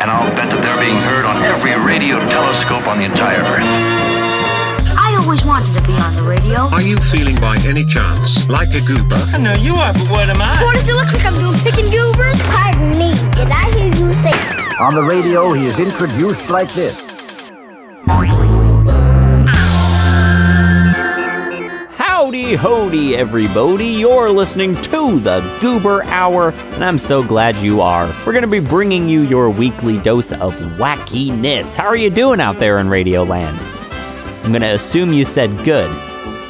and I'll bet that they're being heard on every radio telescope on the entire Earth. I always wanted to be on the radio. Are you feeling by any chance like a goober? I know you are, but what am I? What does it look like I'm doing? Picking goobers? Pardon me, did I hear you say? On the radio, he is introduced like this. Howdy, hody, everybody. You're listening to The Goober Hour, and I'm so glad you are. We're going to be bringing you your weekly dose of wackiness. How are you doing out there in Radio Land? I'm going to assume you said good,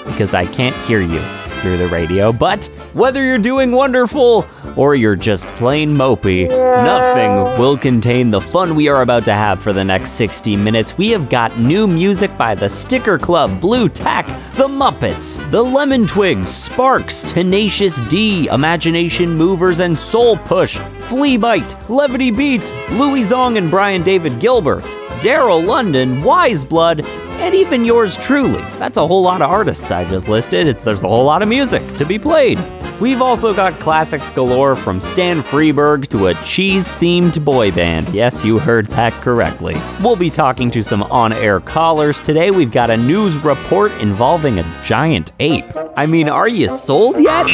because I can't hear you through the radio. But whether you're doing wonderful or you're just plain mopey, nothing will contain the fun we are about to have for the next 60 minutes. We have got new music by The Sticker Club, Blue Tack, The Muppets, The Lemon Twigs, Sparks, Tenacious D, Imagination Movers, and Soul Push, Flea Bite, Levity Beat, Louis Zong and Brian David Gilbert, Daryl London, Wise Blood, and even yours truly. That's a whole lot of artists I just listed. There's a whole lot of music to be played. We've also got classics galore, from Stan Freeberg to a cheese-themed boy band. Yes, you heard that correctly. We'll be talking to some on-air callers. Today we've got a news report involving a giant ape. I mean, are you sold yet?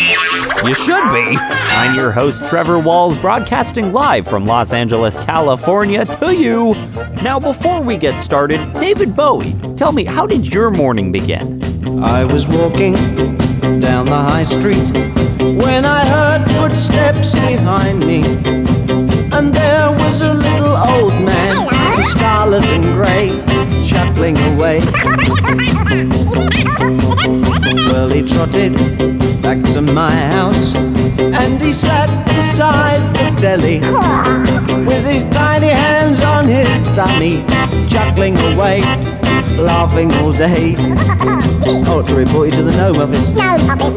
You should be. I'm your host, Trevor Walls, broadcasting live from Los Angeles, California to you. Now, before we get started, David Bowie, tell me, how did your morning begin? I was walking down the high street when I heard footsteps behind me, and there was a little old man, scarlet and grey, shuffling away. Well, he trotted back to my house, and he sat beside the telly, with his tiny hands on his tummy, chuckling away, laughing all day. Oh, to report you to the Gnome Office. Gnome Office.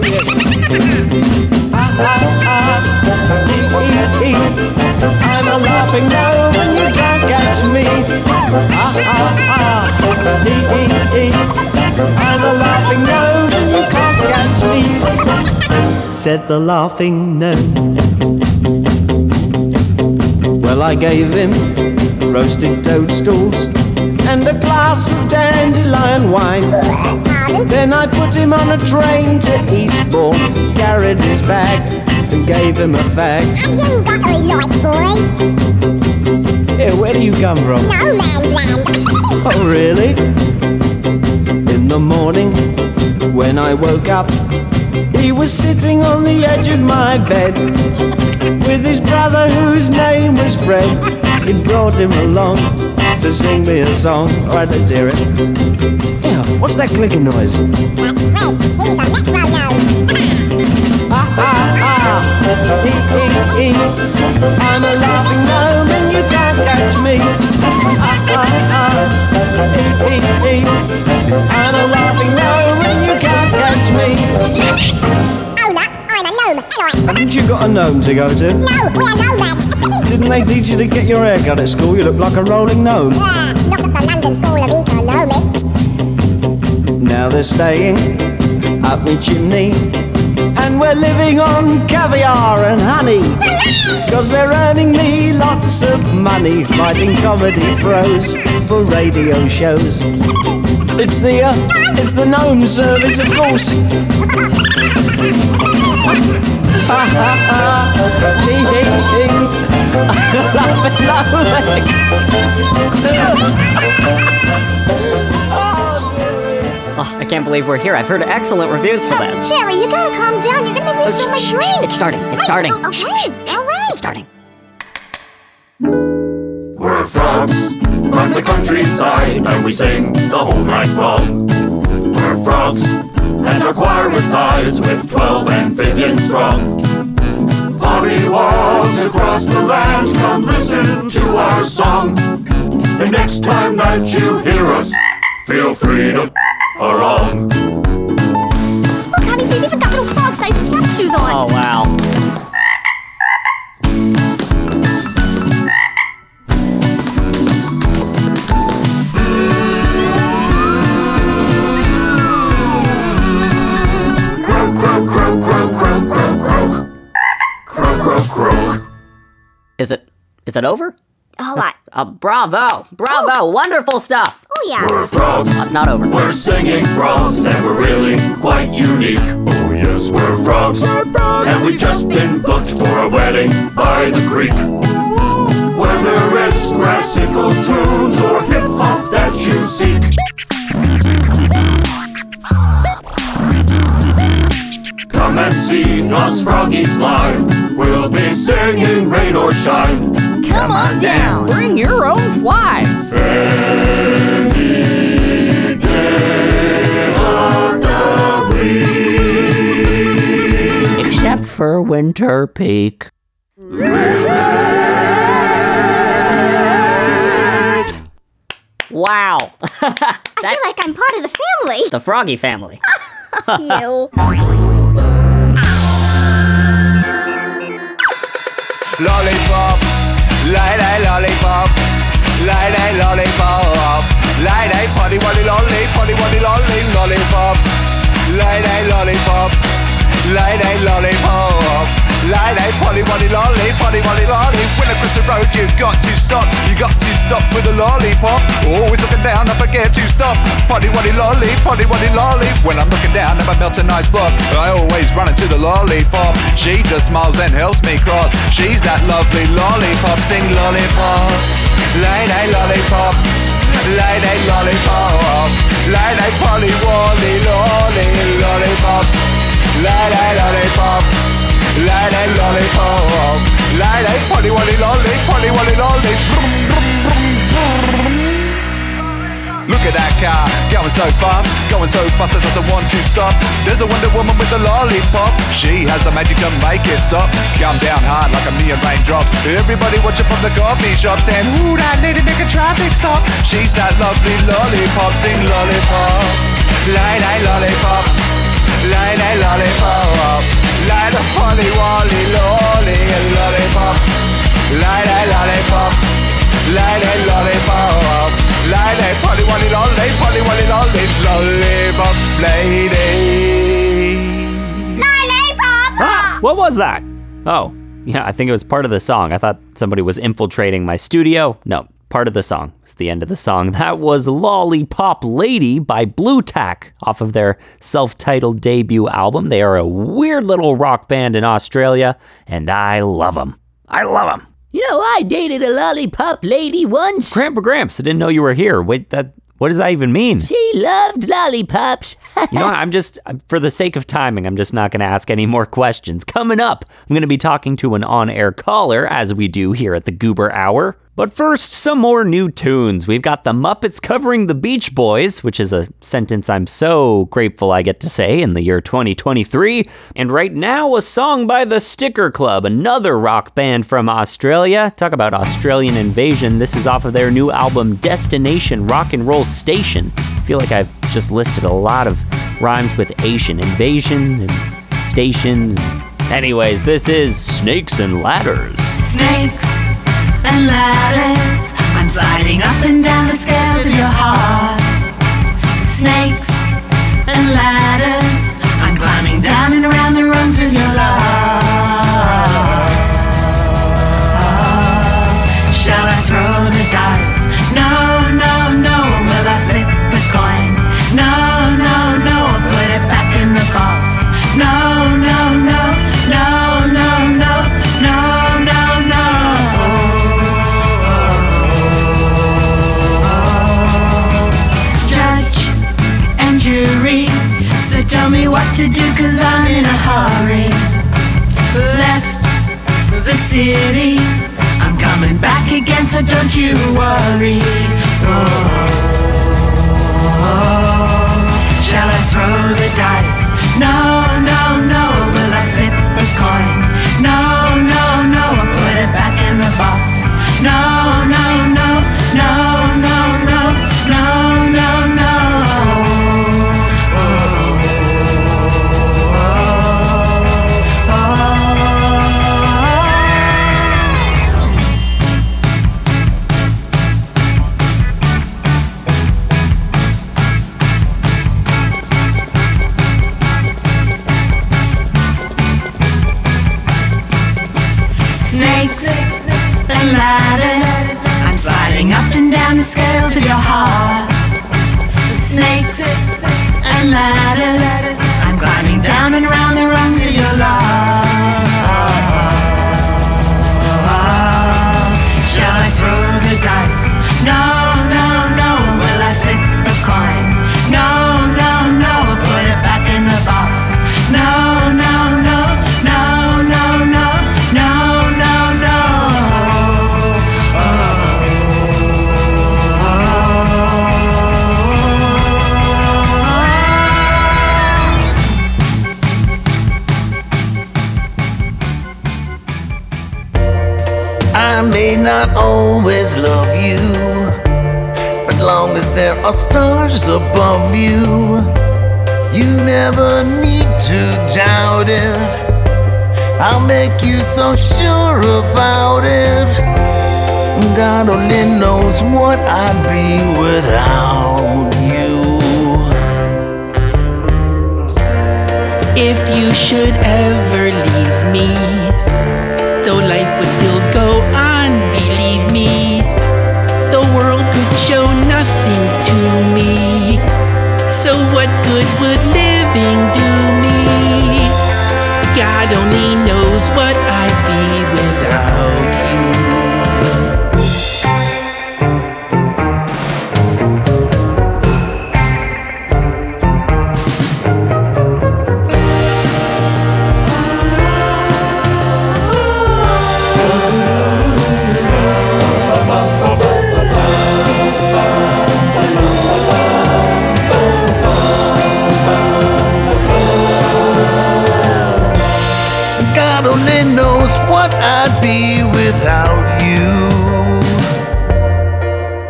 I'm a laughing gnome and you can't catch me. I'm a laughing gnome and you can't catch me, said the laughing gnome. Well, I gave him roasted toadstools and a glass of dandelion wine. Then I put him on a train to Eastbourne, carried his bag and gave him a fag. I'm young buttery light boy. Yeah, where do you come from? No man's land. Oh, really? In the morning, when I woke up, he was sitting on the edge of my bed with his brother whose name was Fred. He brought him along to sing me a song. Alright, let's hear it. Yeah, what's that clicking noise? That's Fred, he's on metronome. Ah, ah, ah, he, he. I'm a laughing gnome and you can't catch me. Ah, ah, ah, he. I'm a laughing gnome and you can't catch me. Oh, look, I'm a gnome, anyway. Haven't you got a gnome to go to? No, we are nomads. Didn't they teach you to get your hair cut at school? You look like a rolling gnome. Yeah, not at the London School of Economics. Now they're staying up my chimney, and we're living on caviar and honey. Hooray! 'Cause they're earning me lots of money, fighting comedy pros for radio shows. It's the gnome service, of course. Ha ha ha, ding ding ding, laughing lovely. Oh, I can't believe we're here. I've heard excellent reviews for this. Sherry, you gotta calm down. You're gonna make me spill my drink. It's starting. Oh, okay, all right. It's starting. We're frogs from the countryside, and we sing the whole night long. We're frogs, and our choir resides with 12 amphibians strong. Party walls across the land, come listen to our song. The next time that you hear us, feel free to along. Look, honey, they've even got little frog-sized tap shoes on. Oh, wow. Is it over? a lot. Bravo! Oh. Wonderful stuff! Oh, yeah. We're frogs. It's not over. We're singing frogs, and we're really quite unique. Oh, yes, we're frogs. We're frogs. And we've just been booked for a wedding by the creek. Whether it's classical tunes or hip-hop that you seek. Come and see us froggies live. We'll be singing Rain or Shine. Come on down. Bring your own flies. Any day of the week. Except for Winter Peak. Wow. I feel like I'm part of the family. The Froggy family. You. Lollipop, lie-die lollipop, lie-die lollipop, lie-die potty-wotty lolly lollipop, lie-die lollipop, lie-die lollipop, lie-die potty-wotty lolly. When across the road you got to stop for the lollipop. Always looking down, I forget to stop. Potty-wotty lolly. When I'm looking down, if I melt a nice block, I always run into the lollipop. She just smiles and helps me cross. She's that lovely lollipop. Sing lollipop, lie-die lollipop, lie-die lollipop, lie-die potty-wotty lolly lollipop, lie-die lollipop. Lie-die lollipop, lie-die potty-wotty lolly. Look at that car, going so fast it doesn't want to stop. There's a Wonder Woman with a lollipop, she has the magic to make it stop. Come down hard like a million raindrops, everybody watch it from the coffee shops. And ooh, that lady make a traffic stop, she's that lovely lollipop. Sing lollipop, lie-die lollipop, lie-die lollipop. Light a polly wally lolly lollipop. Light a lollipop. Light a lollipop. Light a polly wally lolly lollipop lady. Lollipop! Ah, what was that? Oh, yeah, I think it was part of the song. I thought somebody was infiltrating my studio. No, part of the song. It's the end of the song. That was Lollipop Lady by Blue Tack off of their self-titled debut album. They are a weird little rock band in Australia, and I love them. You know, I dated a lollipop lady once. Gramps, I didn't know you were here. Wait, what does that even mean? She loved lollipops. You know, for the sake of timing, I'm just not going to ask any more questions. Coming up, I'm going to be talking to an on-air caller, as we do here at the Goober Hour. But first, some more new tunes. We've got the Muppets covering the Beach Boys, which is a sentence I'm so grateful I get to say in the year 2023. And right now, a song by the Sticker Club, another rock band from Australia. Talk about Australian invasion. This is off of their new album, Destination Rock and Roll Station. I feel like I've just listed a lot of rhymes with Asian invasion and station. Anyways, this is Snakes and Ladders. Snakes and ladders, I'm sliding up and down the scales of your heart. Snakes and ladders, I'm climbing down and around the rungs of your love. Shall I throw the dice? No, no, no. Will I flip the coin? No, no, no. Put it back in the box. No, no, no. No, no, no. No. So tell me what to do, 'cause I'm in a hurry. Left the city, I'm coming back again, so don't you worry. Oh, shall I throw the dice? No, no, no. Will I flip the coin? No, no, no. I'll put it back in the box. No, no, no. No, no, no. No, no, no. and ladders. I'm climbing down and round the rungs to your love. Shall I throw the dice? No, no, no. Will I flip the coin? No, no, no. Put it back in the box. No, no, no. No, no, no. No, no, no. I may not always love you, but long as there are stars above you, you never need to doubt it. I'll make you so sure about it. God only knows what I'd be without you. If you should ever leave me, though life would still go on, believe me, the world could show nothing to me. So what good would living do me? God only knows what I'd be without you.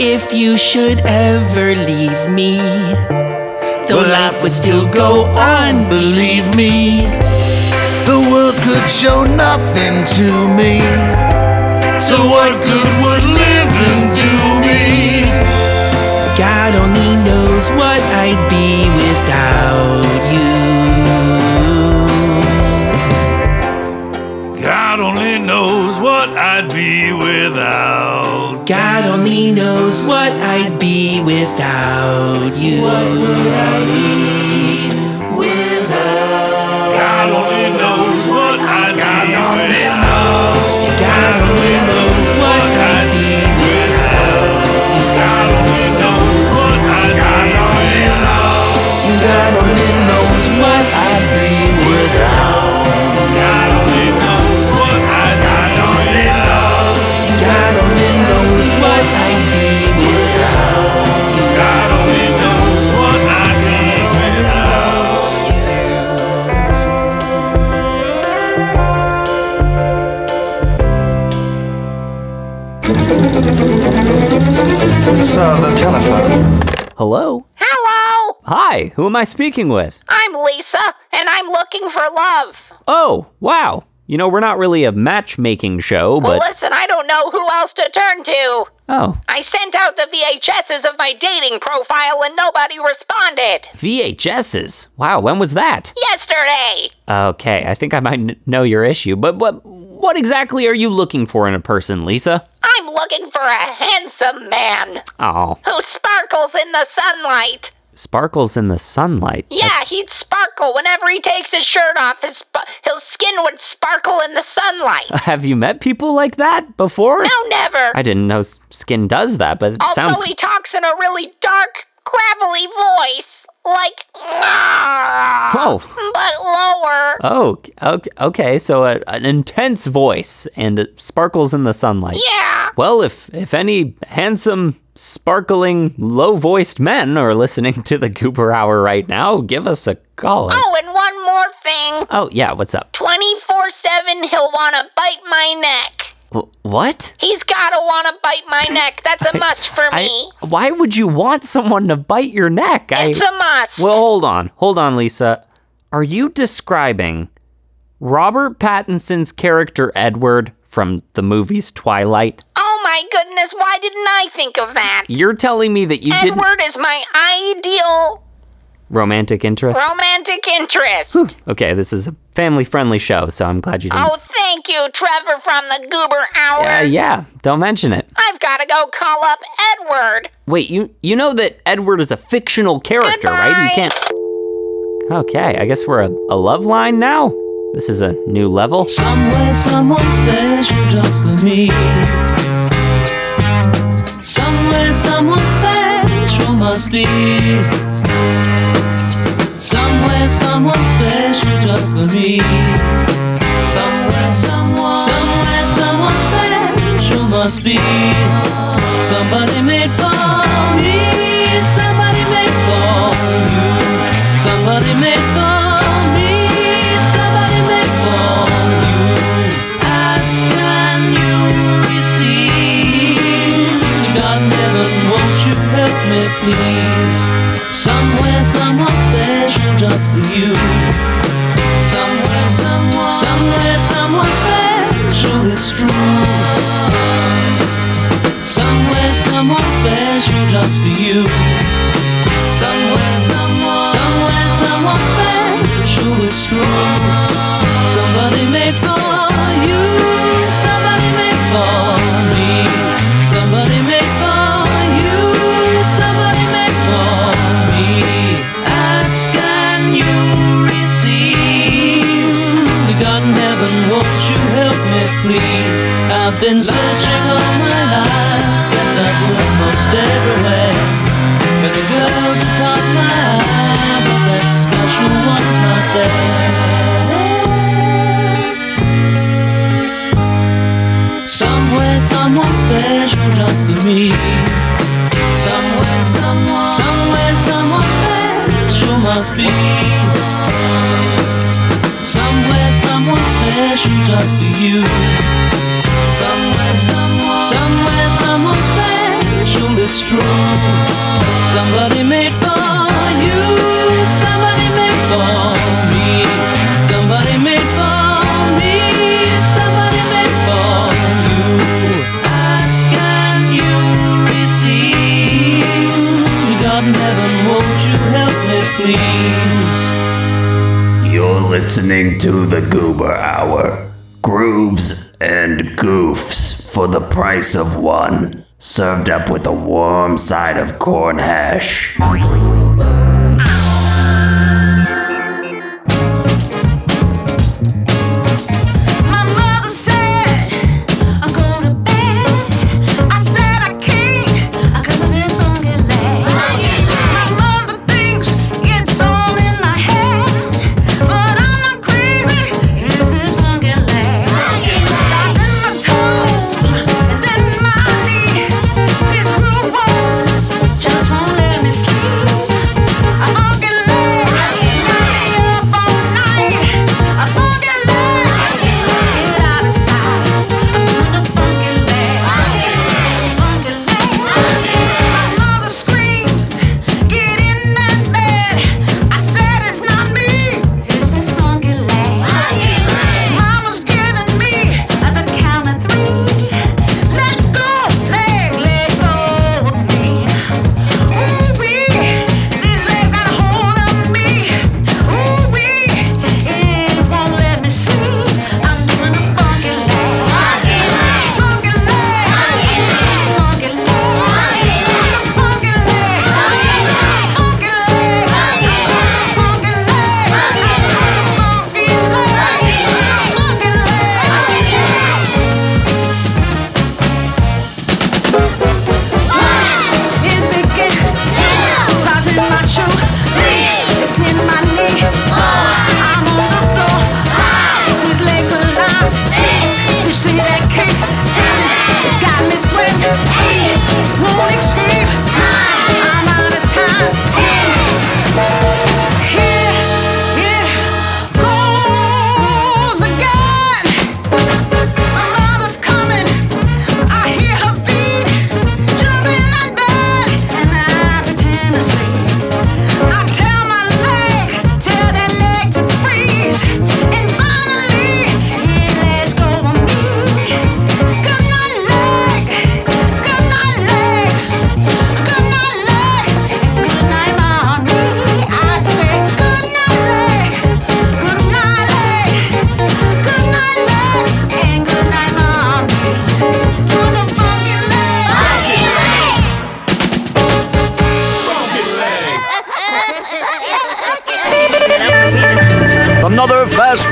If you should ever leave me, though life would still go on, believe me, the world could show nothing to me. So what good would living do me? God only knows what I'd be without you. God only knows what I'd be without. God only knows what I'd be without you. What would I be without? God only knows what I'd be without. God only knows what I'd be without. God only knows what I'd be without. God only knows what I'd be without. God only knows what I'd be without. God only knows what I'd be without. God only knows what I'd be without. Sir, the telephone. Hello? Hello! Hi, who am I speaking with? I'm Lisa, and I'm looking for love. Oh, wow. You know, we're not really a matchmaking show, but... Well, listen, I don't know who else to turn to. Oh. I sent out the VHSs of my dating profile and nobody responded. VHSs? Wow, when was that? Yesterday. Okay, I think I might know your issue, but what exactly are you looking for in a person, Lisa? I'm looking for a handsome man. Oh. Who sparkles in the sunlight. Sparkles in the sunlight. Yeah, that's... he'd sparkle whenever he takes his shirt off. His skin would sparkle in the sunlight. Have you met people like that before? No, never. I didn't know skin does that, but it sounds... Also, he talks in a really dark, gravelly voice, like... Oh. But lower. Oh, okay, so an intense voice, and it sparkles in the sunlight. Yeah. Well, if any handsome... sparkling, low-voiced men are listening to the Goober Hour right now, give us a call. Oh, and one more thing. Oh, yeah, what's up? 24/7, he'll want to bite my neck. What? He's got to want to bite my neck. That's a must for me. Why would you want someone to bite your neck? It's a must. Well, hold on, Lisa. Are you describing Robert Pattinson's character Edward from the movies Twilight? Oh my goodness, why didn't I think of that? You're telling me that you didn't... Edward is my ideal... romantic interest? Romantic interest. Whew. Okay, this is a family-friendly show, so I'm glad you didn't... Oh, thank you, Trevor from the Goober Hour. Yeah, don't mention it. I've got to go call up Edward. Wait, you know that Edward is a fictional character, right? You can't... Okay, I guess we're a love line now? This is a new level. Somewhere someone special just for me. Somewhere someone special must be. Somewhere someone special just for me. Somewhere someone, somewhere someone special must be. Somebody made for me. Somebody made for you. Somebody made for me. Please, somewhere someone special just for you. Somewhere someone, somewhere someone special, it's true. Somewhere someone special just for you. Somewhere someone, somewhere someone special, it's true. Somebody made for you. Somebody made for me. Somebody made for please, I've been searching all my life, guess I've been almost everywhere, but the girls have caught my eye, but that special one's not there. Somewhere someone special just for me. Somewhere someone, somewhere someone special must be. Somewhere someone special just for you. Somewhere someone, somewhere someone special, it's true. Somebody made for you. Somebody made for me. Somebody made for me. Somebody made for you. Ask and you receive. God in heaven, won't you help me please? You're listening to The Goober Hour. Grooves and goofs for the price of one. Served up with a warm side of corn hash. Sleep.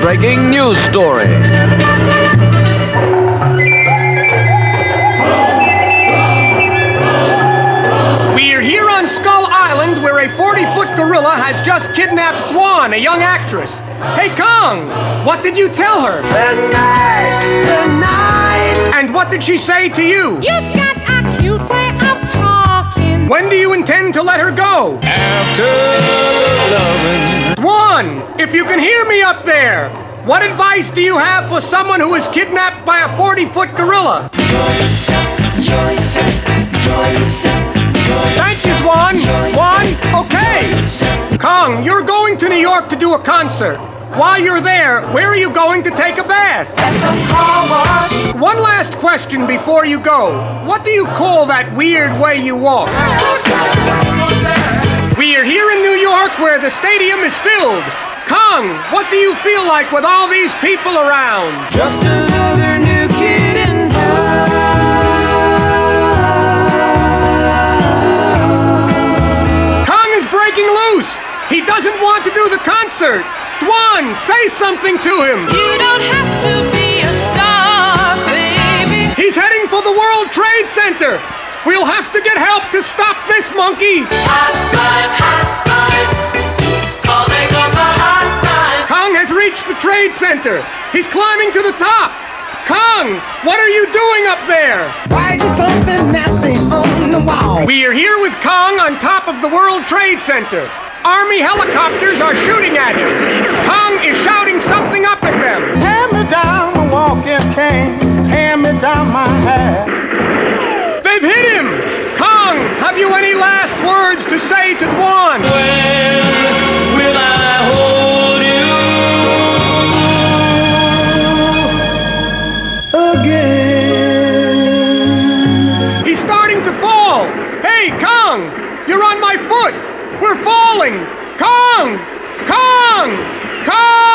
breaking news story. We're here on Skull Island, where a 40-foot gorilla has just kidnapped Dwan, a young actress. Hey, Kong, what did you tell her? Tonight's the night. And what did she say to you? You've got a cute way of talking. When do you intend to let her go? After loving. Dwan, if you can hear me up there, what advice do you have for someone who is kidnapped by a 40-foot gorilla? Thank you, Dwan. Dwan, okay. Kong, you're going to New York to do a concert. While you're there, where are you going to take a bath? At the car wash. One last question before you go. What do you call that weird way you walk? We are here in New York where the stadium is filled. Kong, what do you feel like with all these people around? Just another new kid in town. Kong is breaking loose. He doesn't want to do the concert. Dwan, say something to him. You don't have to be a star, baby. He's heading for the World Trade Center. We'll have to get help to stop this monkey! Hotline! Calling on the hotline! Kong has reached the Trade Center! He's climbing to the top! Kong, what are you doing up there? Writing something nasty on the wall! We are here with Kong on top of the World Trade Center! Army helicopters are shooting at him! Kong is shouting something up at them! Hand me down the walking cane, hand me down my hat. They've hit him! Kong, have you any last words to say to Dwan? When will I hold you again? He's starting to fall! Hey, Kong! You're on my foot! We're falling! Kong! Kong! Kong!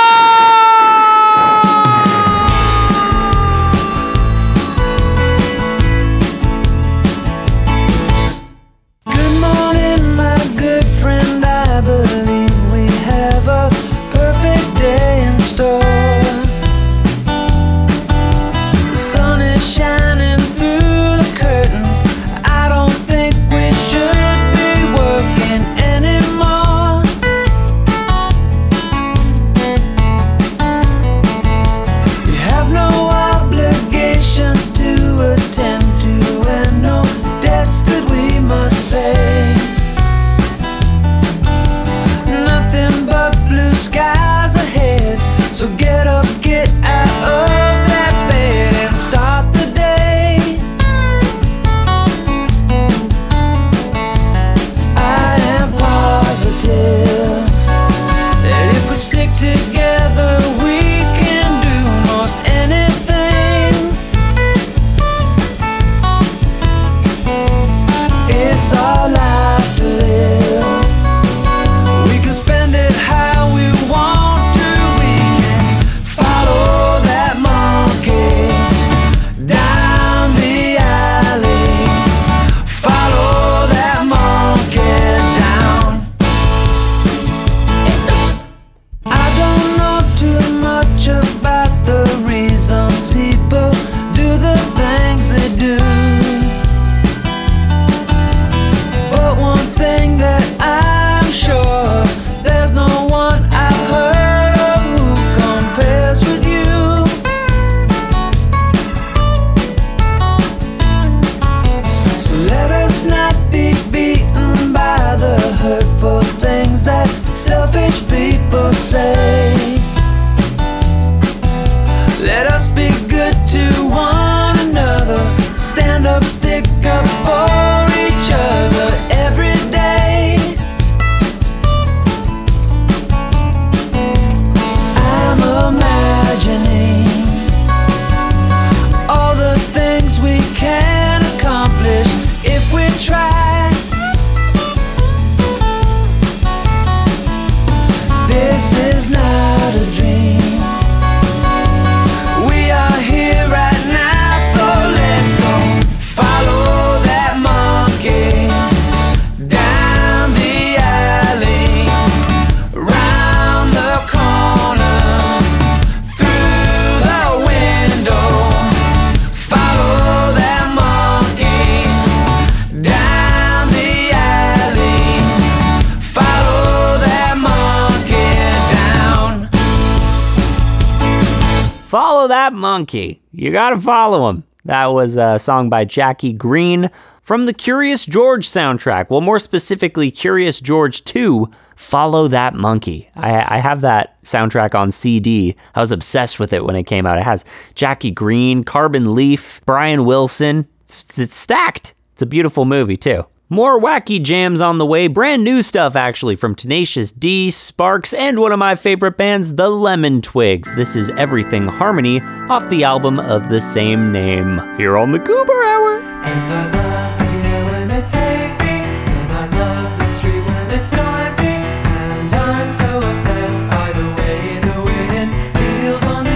Follow that monkey. You gotta follow him. That was a song by Jack Green from the Curious George soundtrack. Well, more specifically, Curious George 2, Follow That Monkey. I have that soundtrack on CD. I was obsessed with it when it came out. It has Jack Green, Carbon Leaf, Brian Wilson. It's stacked. It's a beautiful movie, too. More wacky jams on the way. Brand new stuff, actually, from Tenacious D, Sparks, and one of my favorite bands, The Lemon Twigs. This is Everything Harmony off the album of the same name. Here on The Goober Hour. And I love you when it's hazy, and I love the street when it's noisy, and I'm so obsessed by the way the wind feels on me.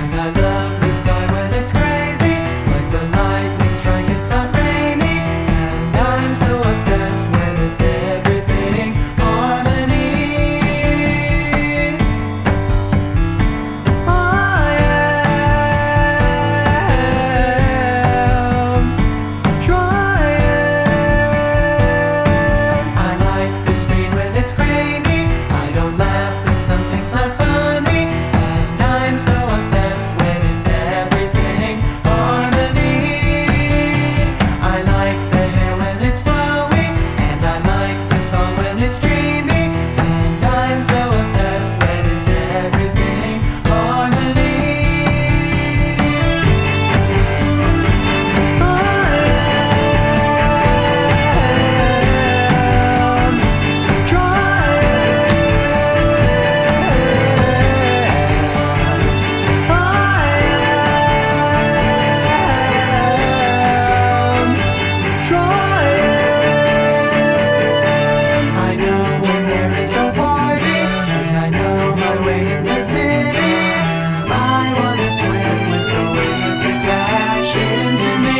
And I love the sky when it's crazy, like the lightning strike, it's not real. I'm so obsessed when it's everything harmony. I am trying. I like the street when it's grainy. I don't laugh if something's not funny. And I'm so obsessed when it's everything harmony. I like the hair when it's flowing, and I like the song when it's dreamy, and I'm so obsessed when it's everything harmony. I am trying. I know when there is a party, and I know my way in the city. I wanna swim with the waves that crash into me.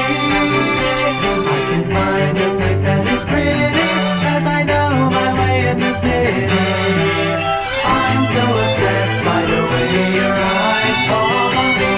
I can find a place that is pretty, 'cause I know my way in the city. I'm so obsessed by the way your eyes fall on me.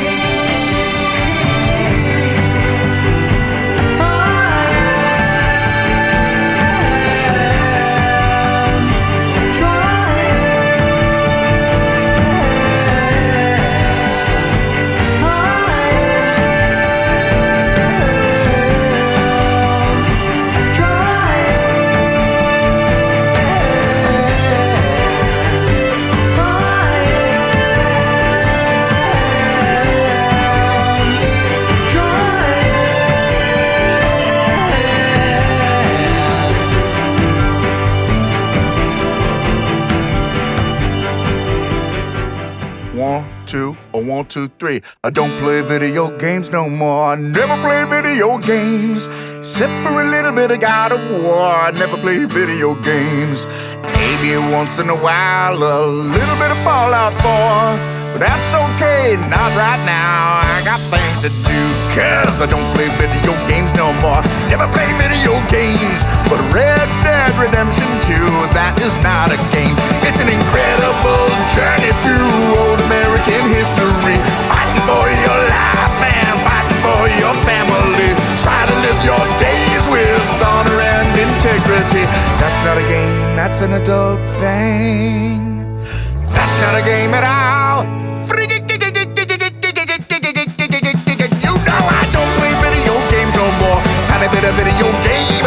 One, two, three. I don't play video games no more. I never play video games, except for a little bit of God of War. I never play video games. Maybe once in a while, a little bit of Fallout 4. But that's okay, not right now. I got things to do, 'cause I don't play video games no more. Never play video games. But Red Dead Redemption 2, that is not a game. It's an incredible journey through old American history, fighting for your life and fighting for your family. Try to live your days with honor and integrity. That's not a game, that's an adult thing. That's not a game at all. You know I don't play video games no more. Tiny bit of video game, I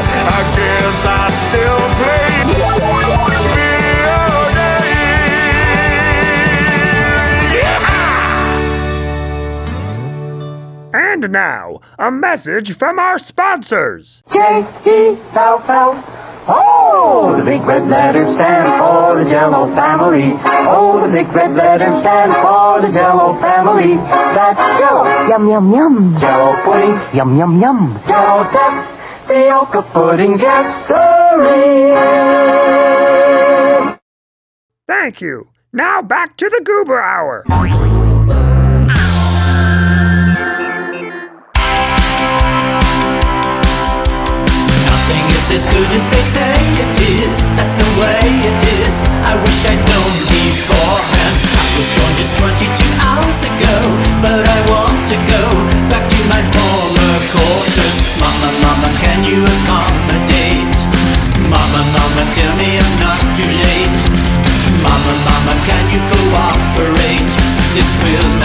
guess I still play video game. Yeah! And now, a message from our sponsors. J-E-L-L. Oh, the big red letters stand for the Jell-O family. Oh, the big red letters stand for the Jell-O family. That's Jell-O. Yum, yum, yum. Jell-O pudding. Yum, yum, yum. Jell-O dip. The Oka pudding gessery. Thank you. Now back to the Goober Hour. As good as they say it is, that's the way it is. I wish I'd known beforehand. I was born just 22 hours ago, but I want to go back to my former quarters. Mama, mama, can you accommodate? Mama, mama, tell me I'm not too late. Mama, mama, can you cooperate? This will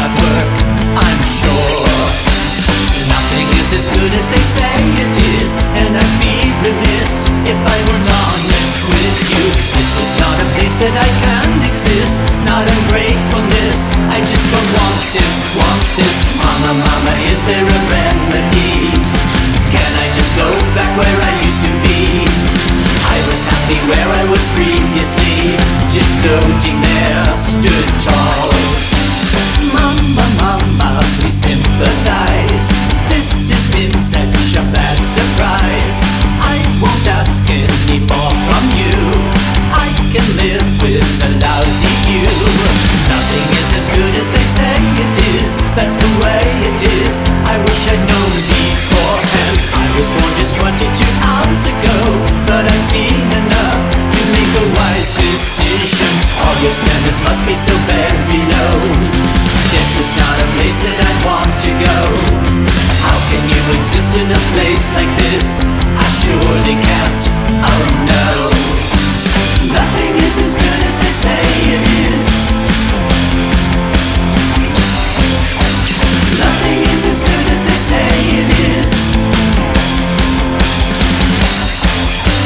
stoating there stood tall. Mama, mama, please sympathize. This has been such a bad surprise. I won't ask any more from you. I can live with a lousy view. Nothing is as good as they say it is. That's the way it is. I wish I'd known beforehand. I was born just 22 hours ago, but I've seen enough to make a wise decision. All your standards must be so very low. This is not a place that I want to go. How can you exist in a place like this? I surely can't, oh no. Nothing is as good as they say it is. Nothing is as good as they say it is. Happy,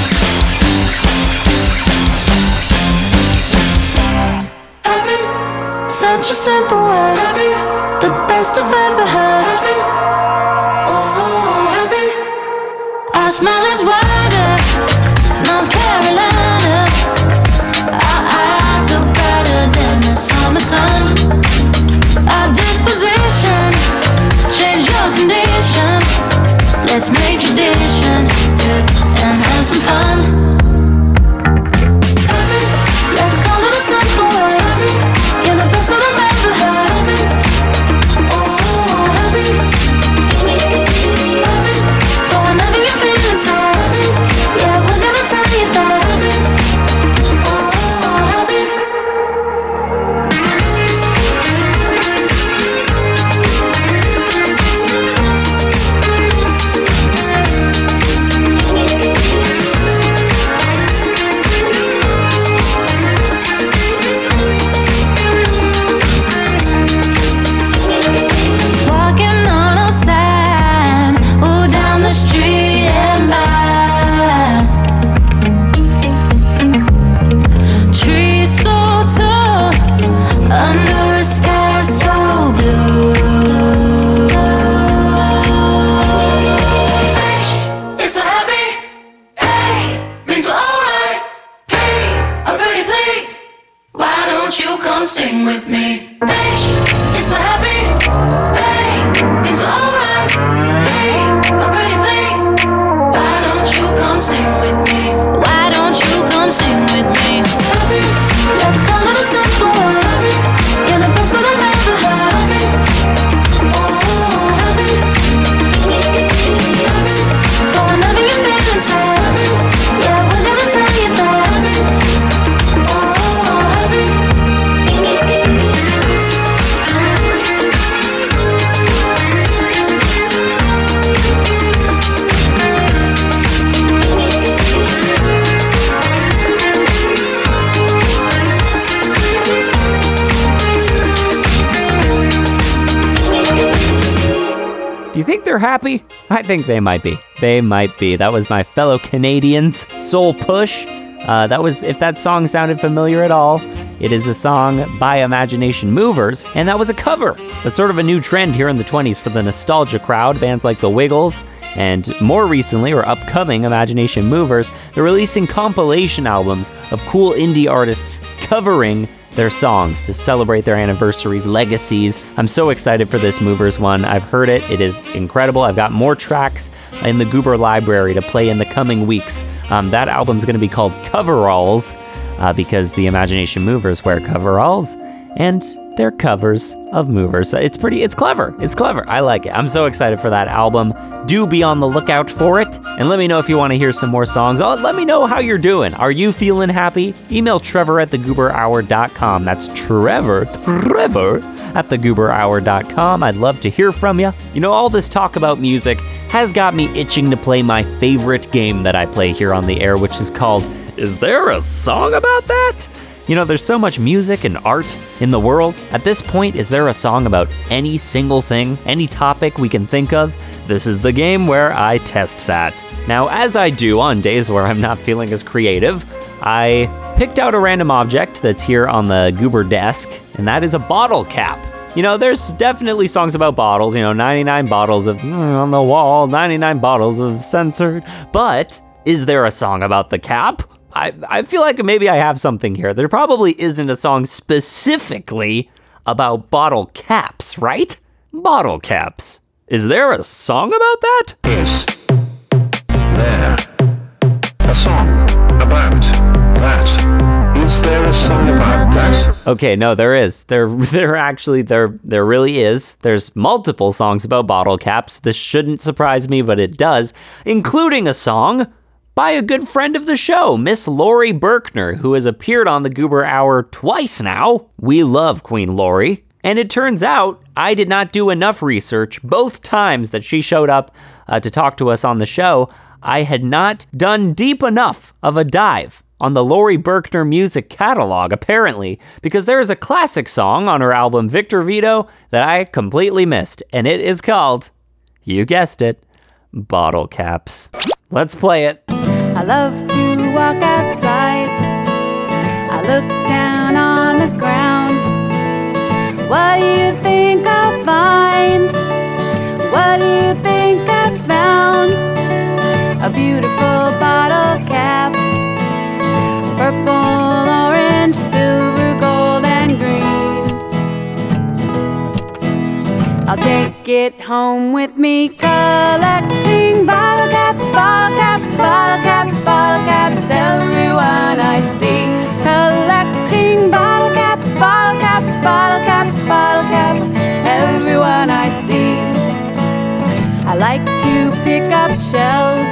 such a simple word. Happy, the best I've ever heard. Happy, oh happy. Our smile is wider, North Carolina. Our eyes are brighter than the summer sun. Our disposition, change your condition. Let's make tradition, yeah, and have some fun. Happy? I think they might be. They might be. That was my fellow Canadians, Soul Push. That was, if that song sounded familiar at all, it is a song by Imagination Movers, and that was a cover. That's sort of a new trend here in the 20s for the nostalgia crowd, bands like The Wiggles, and more recently, or upcoming Imagination Movers, they're releasing compilation albums of cool indie artists covering their songs to celebrate their anniversaries, legacies. I'm so excited for this Movers one. I've heard it. It is incredible. I've got more tracks in the Goober library to play in the coming weeks. That album's going to be called Coveralls because the Imagination Movers wear coveralls and they're covers of Movers. It's pretty, it's clever. It's clever. I like it. I'm so excited for that album. Do be on the lookout for it. And let me know if you want to hear some more songs. Oh, let me know how you're doing. Are you feeling happy? Email trevor@thegooberhour.com. That's Trevor@thegooberhour.com. I'd love to hear from you. You know, all this talk about music has got me itching to play my favorite game that I play here on the air, which is called Is There a Song About That? You know, there's so much music and art in the world. At this point, is there a song about any single thing, any topic we can think of? This is the game where I test that. Now, as I do on days where I'm not feeling as creative, I picked out a random object that's here on the Goober desk, and that is a bottle cap. You know, there's definitely songs about bottles, you know, 99 bottles of on the wall, 99 bottles of censored, but is there a song about the cap? I feel like maybe I have something here. There probably isn't a song specifically about bottle caps, right? Bottle caps. Is there a song about that? Is there a song about that? Is there a song about that? Okay, no, there is. There really is. There's multiple songs about bottle caps. This shouldn't surprise me, but it does, including a song by a good friend of the show, Miss Lori Berkner, who has appeared on the Goober Hour twice now. We love Queen Lori. And it turns out I did not do enough research both times that she showed up to talk to us on the show. I had not done deep enough of a dive on the Lori Berkner music catalog, apparently, because there is a classic song on her album Victor Vito that I completely missed, and it is called, you guessed it, Bottle Caps. Let's play it. I love to walk outside. I look down on the ground. What do you think I'll find? What do you think I found? A beautiful bottle cap. Purple, orange, silver, gold, and green. I'll take it home with me, collecting bottle caps, bottle caps. Bottle caps, bottle caps, everyone I see. Collecting bottle caps, bottle caps, bottle caps, bottle caps, everyone I see. I like to pick up shells,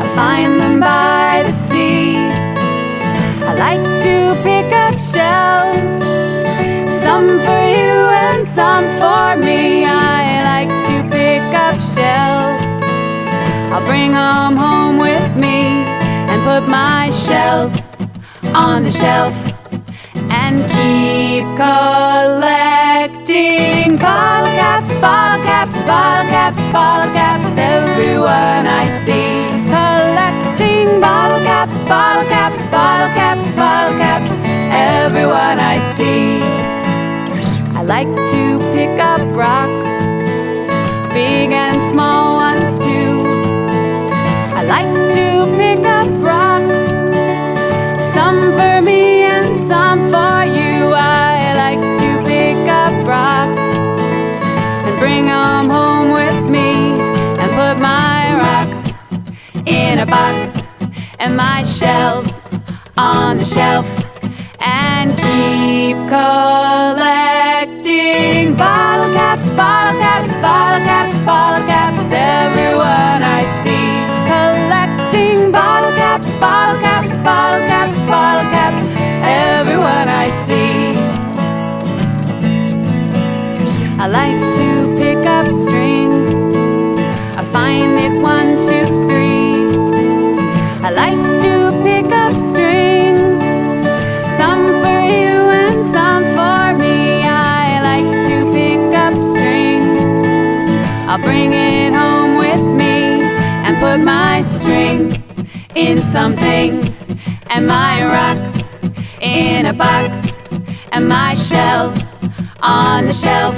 I find them by the sea. I like to pick up shells, some for you and some for me. I like to pick up shells. I'll bring them home with me and put my shells on the shelf and keep collecting bottle caps, bottle caps, bottle caps, bottle caps, everyone I see. Collecting bottle caps, bottle caps, bottle caps, bottle caps, everyone I see. I like to pick up rocks, big and small ones too. I like to pick up rocks, some for me and some for you. I like to pick up rocks and bring them home with me and put my rocks in a box and my shells on the shelf and keep collecting bottle caps, bottle caps, bottle caps, bottle caps, everyone I see. Collecting bottle caps, bottle caps, bottle caps, bottle caps, everyone I see. I like to pick up string, I find it 1, 2, 3. I like to pick up string, some for you and some for me. I like to pick up string, I'll bring it home with me and put my string in something, and my rocks in a box, and my shells on the shelf,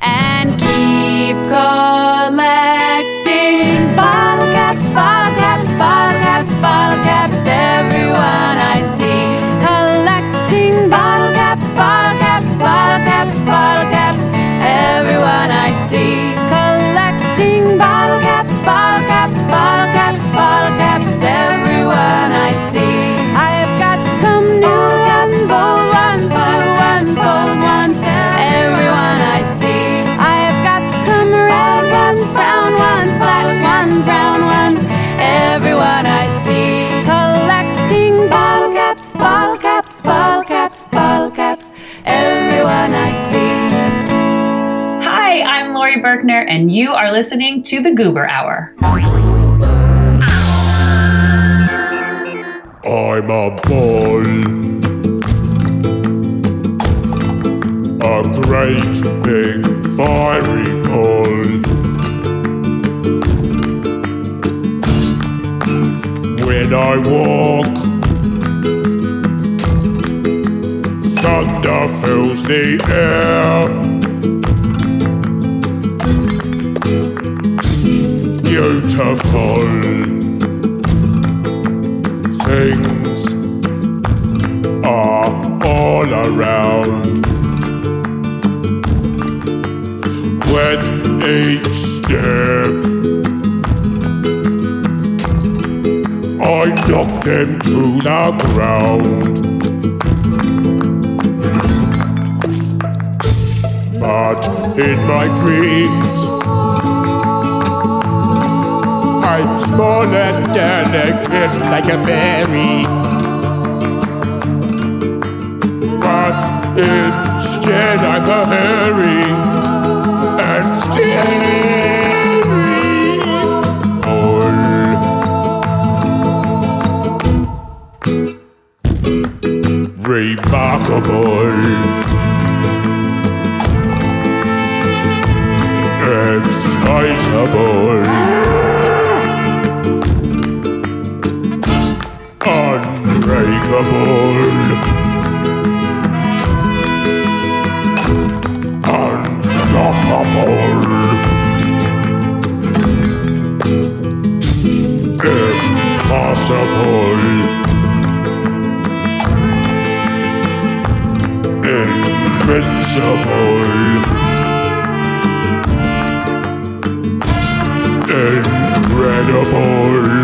and keep collecting bottle caps, bottle caps, bottle caps, bottle caps, everyone I see. Collecting bottle caps, bottle caps, bottle caps, bottle caps, everyone I see. Collecting bottle caps, bottle caps, bottle caps, bottle caps, everyone I see. I've got some new ones, old ones, old ones, old ones, everyone I see. I've got some red ones, brown ones, black ones, brown ones, everyone I see. Collecting bottle caps, bottle caps, bottle caps, bottle caps, everyone I see. Hi, I'm Lori Berkner, and you are listening to The Goober Hour. I'm a boy, a great big fiery ball, when I walk, thunder fills the air. Beautiful, things are all around. With each step, I knock them to the ground. But in my dreams, I'm smaller than a kid, like a fairy. But instead I'm a hairy and scary owl. Remarkable. Excitable, unbreakable, unstoppable, impossible, invincible, incredible, bold,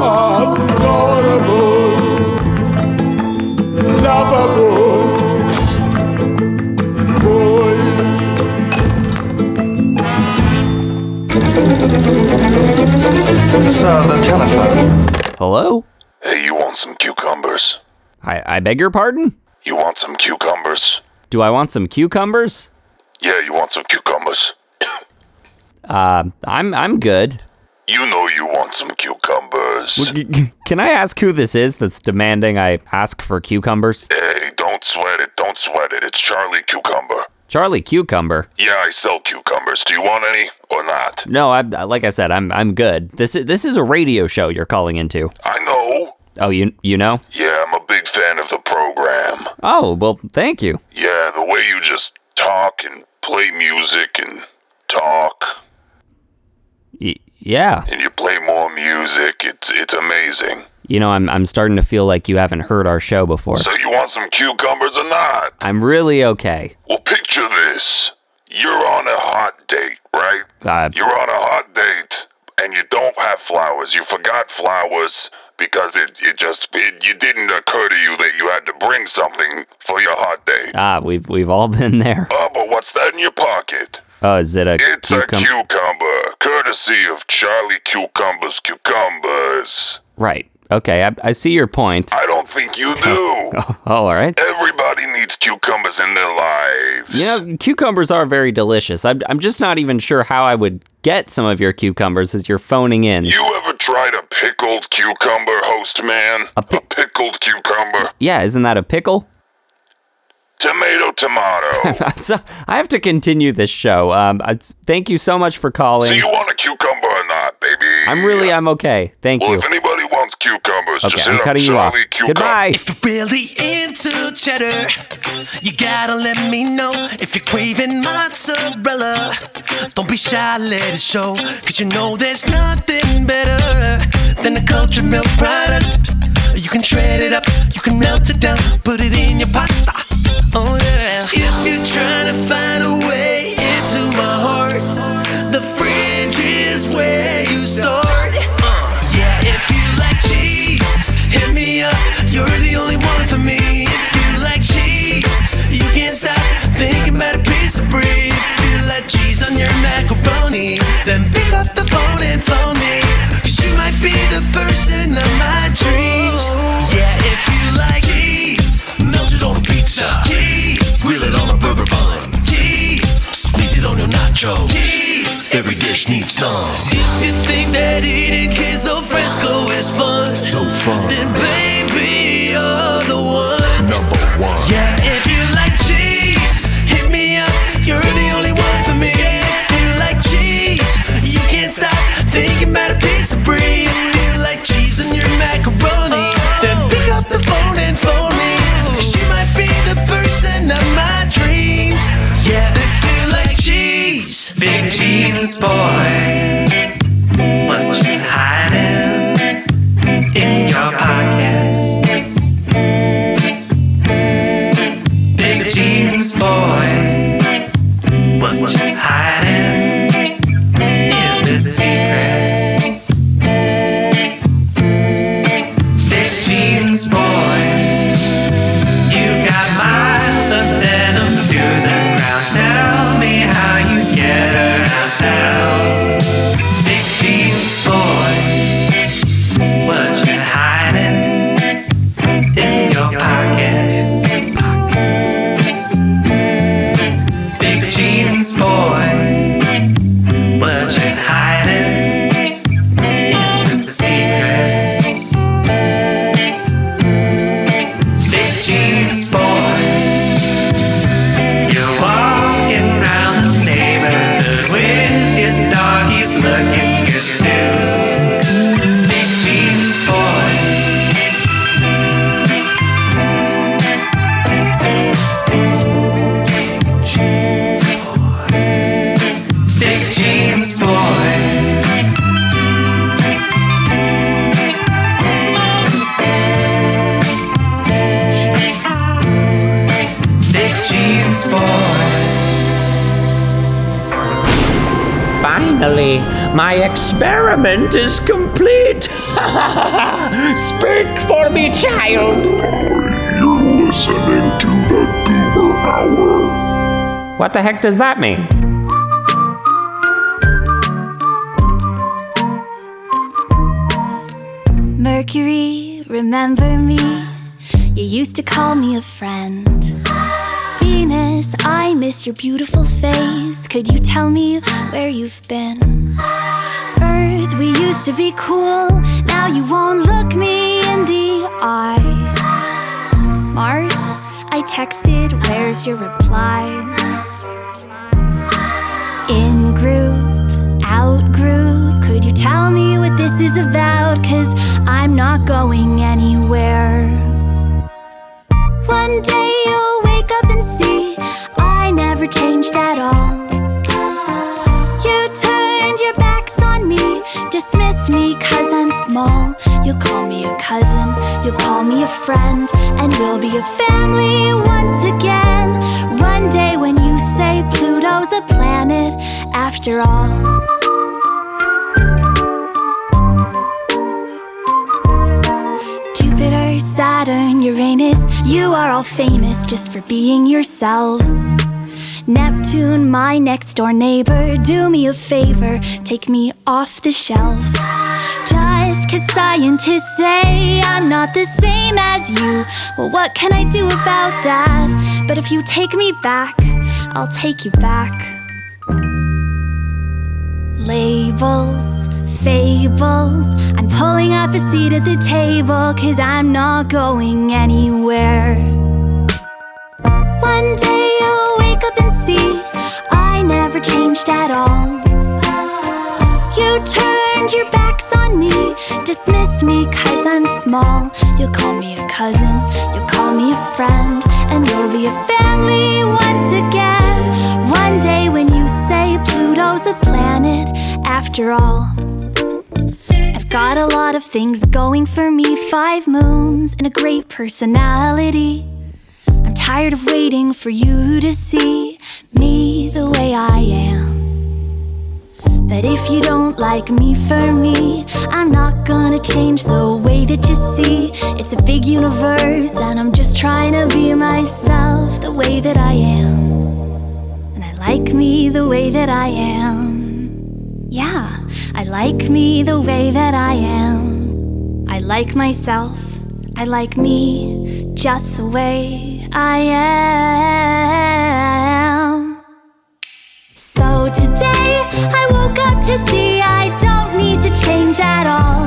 adorable, lovable, bold. Sir, the telephone. Hello? Hey, you want some cucumbers? I beg your pardon? You want some cucumbers? Do I want some cucumbers? Yeah, you want some cucumbers. I'm good. You know you want some cucumbers. Can I ask who this is that's demanding I ask for cucumbers? Hey, don't sweat it, don't sweat it. It's Charlie Cucumber. Charlie Cucumber? Yeah, I sell cucumbers. Do you want any or not? No, I'm good. This is a radio show you're calling into. I know. Oh, you know? Yeah, I'm a big fan of the program. Oh, well, thank you. Yeah, the way you just talk and play music and talk. Yeah. And you play more music. It's amazing. You know, I'm starting to feel like you haven't heard our show before. So you want some cucumbers or not? I'm really okay. Well, picture this. You're on a hot date, right? You're on a hot date, and you don't have flowers. You forgot flowers. Because it didn't occur to you that you had to bring something for your hot day. Ah, we've all been there. Oh, but what's that in your pocket? Oh, is it It's a cucumber, courtesy of Charlie Cucumber's Cucumbers. Right. Okay, I see your point. I don't think you do. Oh, all right. Everybody needs cucumbers in their lives. Yeah, cucumbers are very delicious. I'm just not even sure how I would get some of your cucumbers as you're phoning in. You ever tried a pickled cucumber, host man? A pickled cucumber? Yeah, isn't that a pickle? Tomato. So, I have to continue this show. Thank you so much for calling. So you want a cucumber or not, baby? I'm okay. Thank you. Well, if anybody wants cucumbers, okay, just hit up Charlie Cucumber. Goodbye. If you're really into cheddar, you gotta let me know. If you're craving mozzarella, don't be shy, let it show. Cause you know there's nothing better than a cultured milk product. You can shred it up, you can melt it down, put it in your pasta. Oh yeah. If you're trying to find a way into my heart, the fridge is where you start. Yeah. If you like cheese, hit me up. You're the only one for me. If you like cheese, you can't stop thinking about a piece of bread. If you like cheese on your macaroni, then pick up the phone and phone me. Cause you might be the person of my dreams. Yeah. If you like cheese, melt it on a pizza. Cheese, wheel it on a burger bun. Cheese, squeeze it on your nachos. Cheese, every dish needs some. If you think that eating queso fresco is fun, so fun, then baby you're the one. Number one. Yeah, if you like cheese, hit me up. You're the only one for me. If you like cheese, you can't stop thinking about a piece of bread. If you like cheese and your macaroni, then pick up the phone and phone me. She might be the person of my dreams. things, boy. What you hiding in your pockets? Big jeans, boy. What you hiding? Is it secrets? Big jeans, boy. You've got miles of denim to the ground. Tell me how you get around town. Big jeans, boy. What you hiding in your pockets? Big jeans, boy. What you hiding? Is it secrets? Big jeans, boy. You're walking round the neighborhood with your dog, he's looking good too. Big jeans, boy. Big jeans, boy. Big jeans, boy. Finally, my experiment is complete. Speak for me, child. You're listening to the Goober Hour. What the heck does that mean? Mercury, remember me? You used to call me a friend. Venus, I miss your beautiful face. Could you tell me where you've been? Earth, we used to be cool. Now you won't look me in the eye. Mars, I texted, where's your reply? In group, out group, could you tell me what this is about? Cause I'm not going anywhere. One day you'll wake up and see I never changed at all. You turned your backs on me, dismissed me cause I'm small. You'll call me a cousin, you'll call me a friend, and we'll be a family once again. One day when you say Pluto's a planet after all. Jupiter, Saturn, Uranus, you are all famous just for being yourselves. Neptune, my next door neighbor, do me a favor, take me off the shelf. Just cause scientists say I'm not the same as you, well, what can I do about that? But if you take me back, I'll take you back. Labels, fables, I'm pulling up a seat at the table cause I'm not going anywhere. One day you'll wake up and see I never changed at all. You turned your backs on me, dismissed me cause I'm small. You'll call me a cousin, you'll call me a friend, and we'll be a family once again. One day when you say Pluto's a planet after all. I've got a lot of things going for me, 5 moons and a great personality. I'm tired of waiting for you to see me the way I am. But if you don't like me for me, I'm not gonna change the way that you see. It's a big universe and I'm just trying to be myself the way that I am. And I like me the way that I am. Yeah, I like me the way that I am. I like myself, I like me just the way I am. So today I woke up to see I don't need to change at all.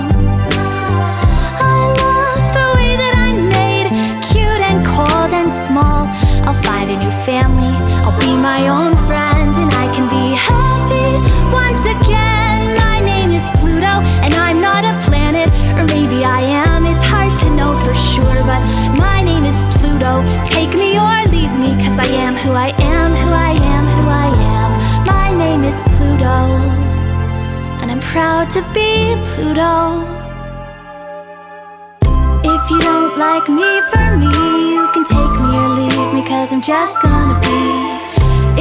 I love the way that I'm made, cute and cold and small. I'll find a new family, I'll be my own friend, and I can be happy once again. My name is Pluto and I'm not a planet, or maybe I am, it's hard to know for sure, but my name is Pluto. Take me or leave me, cause I am who I am, who I am, who I am. My name is is Pluto, and I'm proud to be Pluto. If you don't like me for me, you can take me or leave me, cause I'm just gonna be.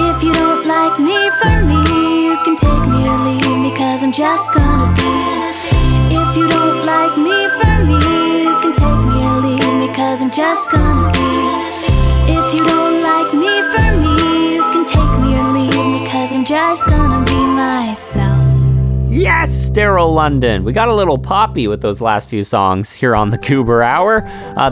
If you don't like me for me, you can take me or leave me, cause I'm just gonna be. If you don't like me for me, you can take me or leave me, cause I'm just gonna be. If you don't like me for me, you can take me or leave me, cause I'm just gonna be myself. Yes, Daryl London. We got a little poppy with those last few songs here on the Goober Hour.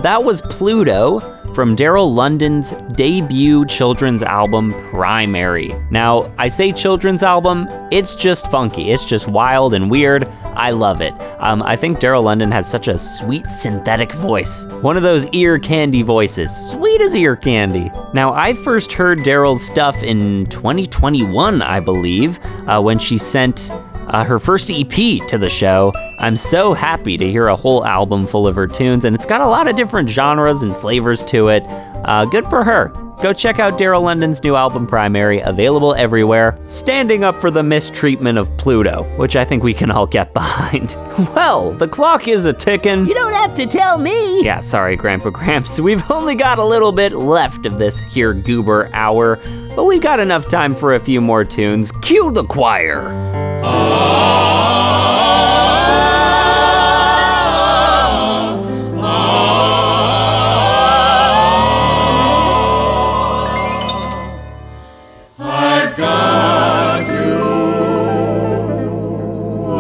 That was Pluto from Daryl London's debut children's album, Primary. Now, I say children's album, it's just funky. It's just wild and weird. I love it. I think Daryl London has such a sweet synthetic voice. One of those ear candy voices, sweet as ear candy. Now, I first heard Daryl's stuff in 2021, I believe, when she sent her first EP to the show. I'm so happy to hear a whole album full of her tunes, and it's got a lot of different genres and flavors to it. Good for her. Go check out Daryl London's new album, Primary, available everywhere, standing up for the mistreatment of Pluto, which I think we can all get behind. Well, the clock is a-tickin'. You don't have to tell me! Yeah, sorry, Grandpa Gramps. We've only got a little bit left of this here Goober Hour, but we've got enough time for a few more tunes. Cue the choir! I've got you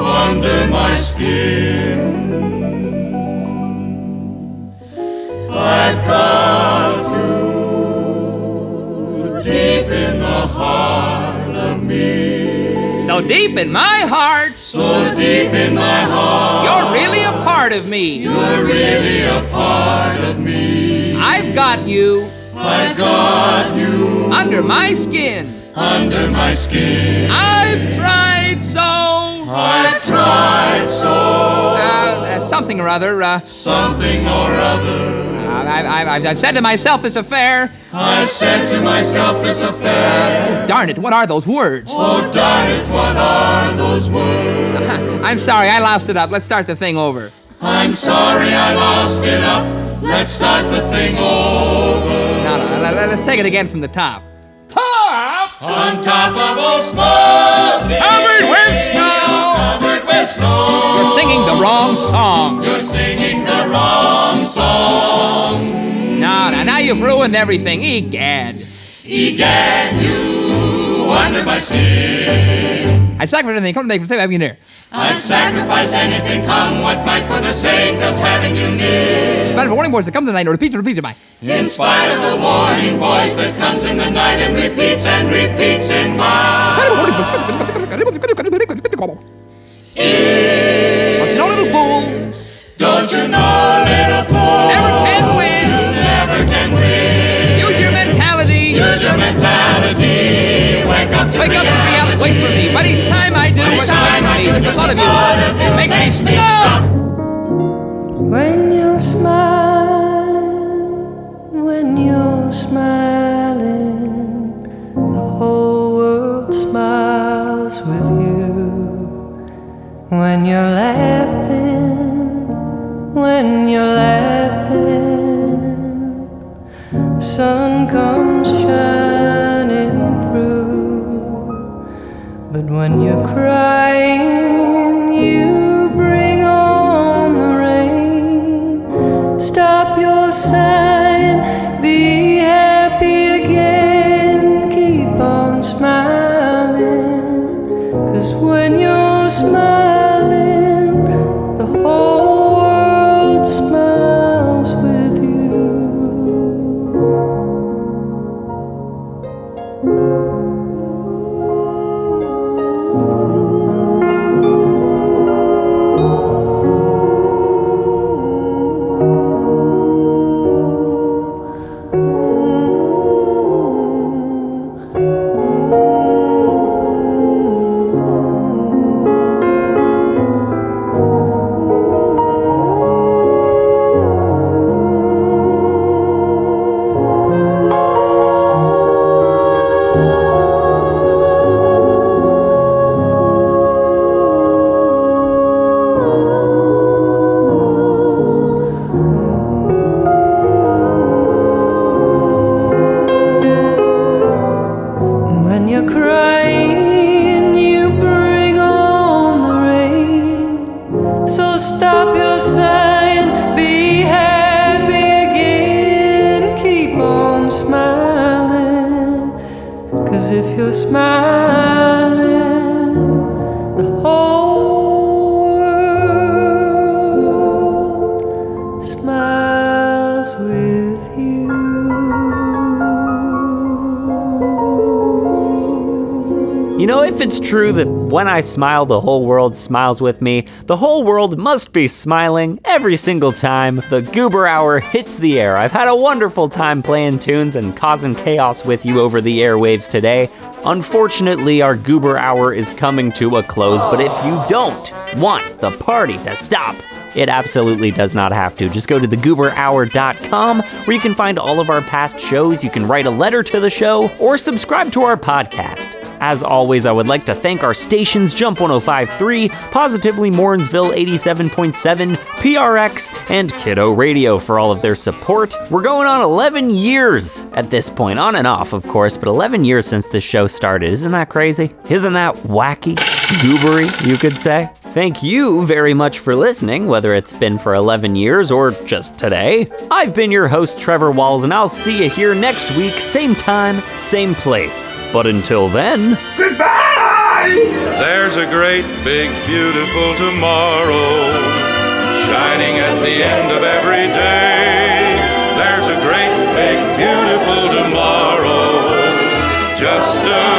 under my skin. I've got you deep in the heart of me. So deep in my heart, so deep in my heart, you're really a part of me, you're really a part of me. I've got you, under my skin, I've tried so, something or other. I've said to myself this affair. Oh, darn it, what are those words? I'm sorry, I lost it up. Let's start the thing over. No, let's take it again from the top. Top! On top of old smoking. Covered with snow. You're singing the wrong song. Now you've ruined everything. Egad. Egad, you under my skin. I'd sacrifice anything, come make for the sake of having you near. I'd sacrifice anything, come what might, for the sake of having you near. In spite of the warning voice that comes in the night and repeats my. In spite of the warning voice that comes in the night and repeats in my. Don't you know, little fool? Don't you know, little fool? Never can win. Never can win. Use your mentality. Use your mentality. Wake up to reality. Wait for me. But each time I do, what's right for me? There's a lot of you. Makes me stop. When you're smiling, the whole world smiles with you. When you're laughing, the sun comes shining through. But when you're crying, you bring on the rain. Stop your sighing, be happy again, keep on smiling. 'Cause when you're smiling, smiling, 'cause if you're smiling, the whole world smiles with you. You know, if it's true that when I smile, the whole world smiles with me, the whole world must be smiling every single time the Goober Hour hits the air. I've had a wonderful time playing tunes and causing chaos with you over the airwaves today. Unfortunately, our Goober Hour is coming to a close, but if you don't want the party to stop, it absolutely does not have to. Just go to thegooberhour.com where you can find all of our past shows, you can write a letter to the show, or subscribe to our podcast. As always, I would like to thank our stations, Jump 105.3, Positively Mourinsville 87.7, PRX, and Kiddo Radio for all of their support. We're going on 11 years at this point, on and off, of course, but 11 years since this show started. Isn't that crazy? Isn't that wacky? Goobery, you could say? Thank you very much for listening, whether it's been for 11 years or just today. I've been your host, Trevor Walls, and I'll see you here next week, same time, same place. But until then, goodbye! There's a great, big, beautiful tomorrow, shining at the end of every day. There's a great, big, beautiful tomorrow, just a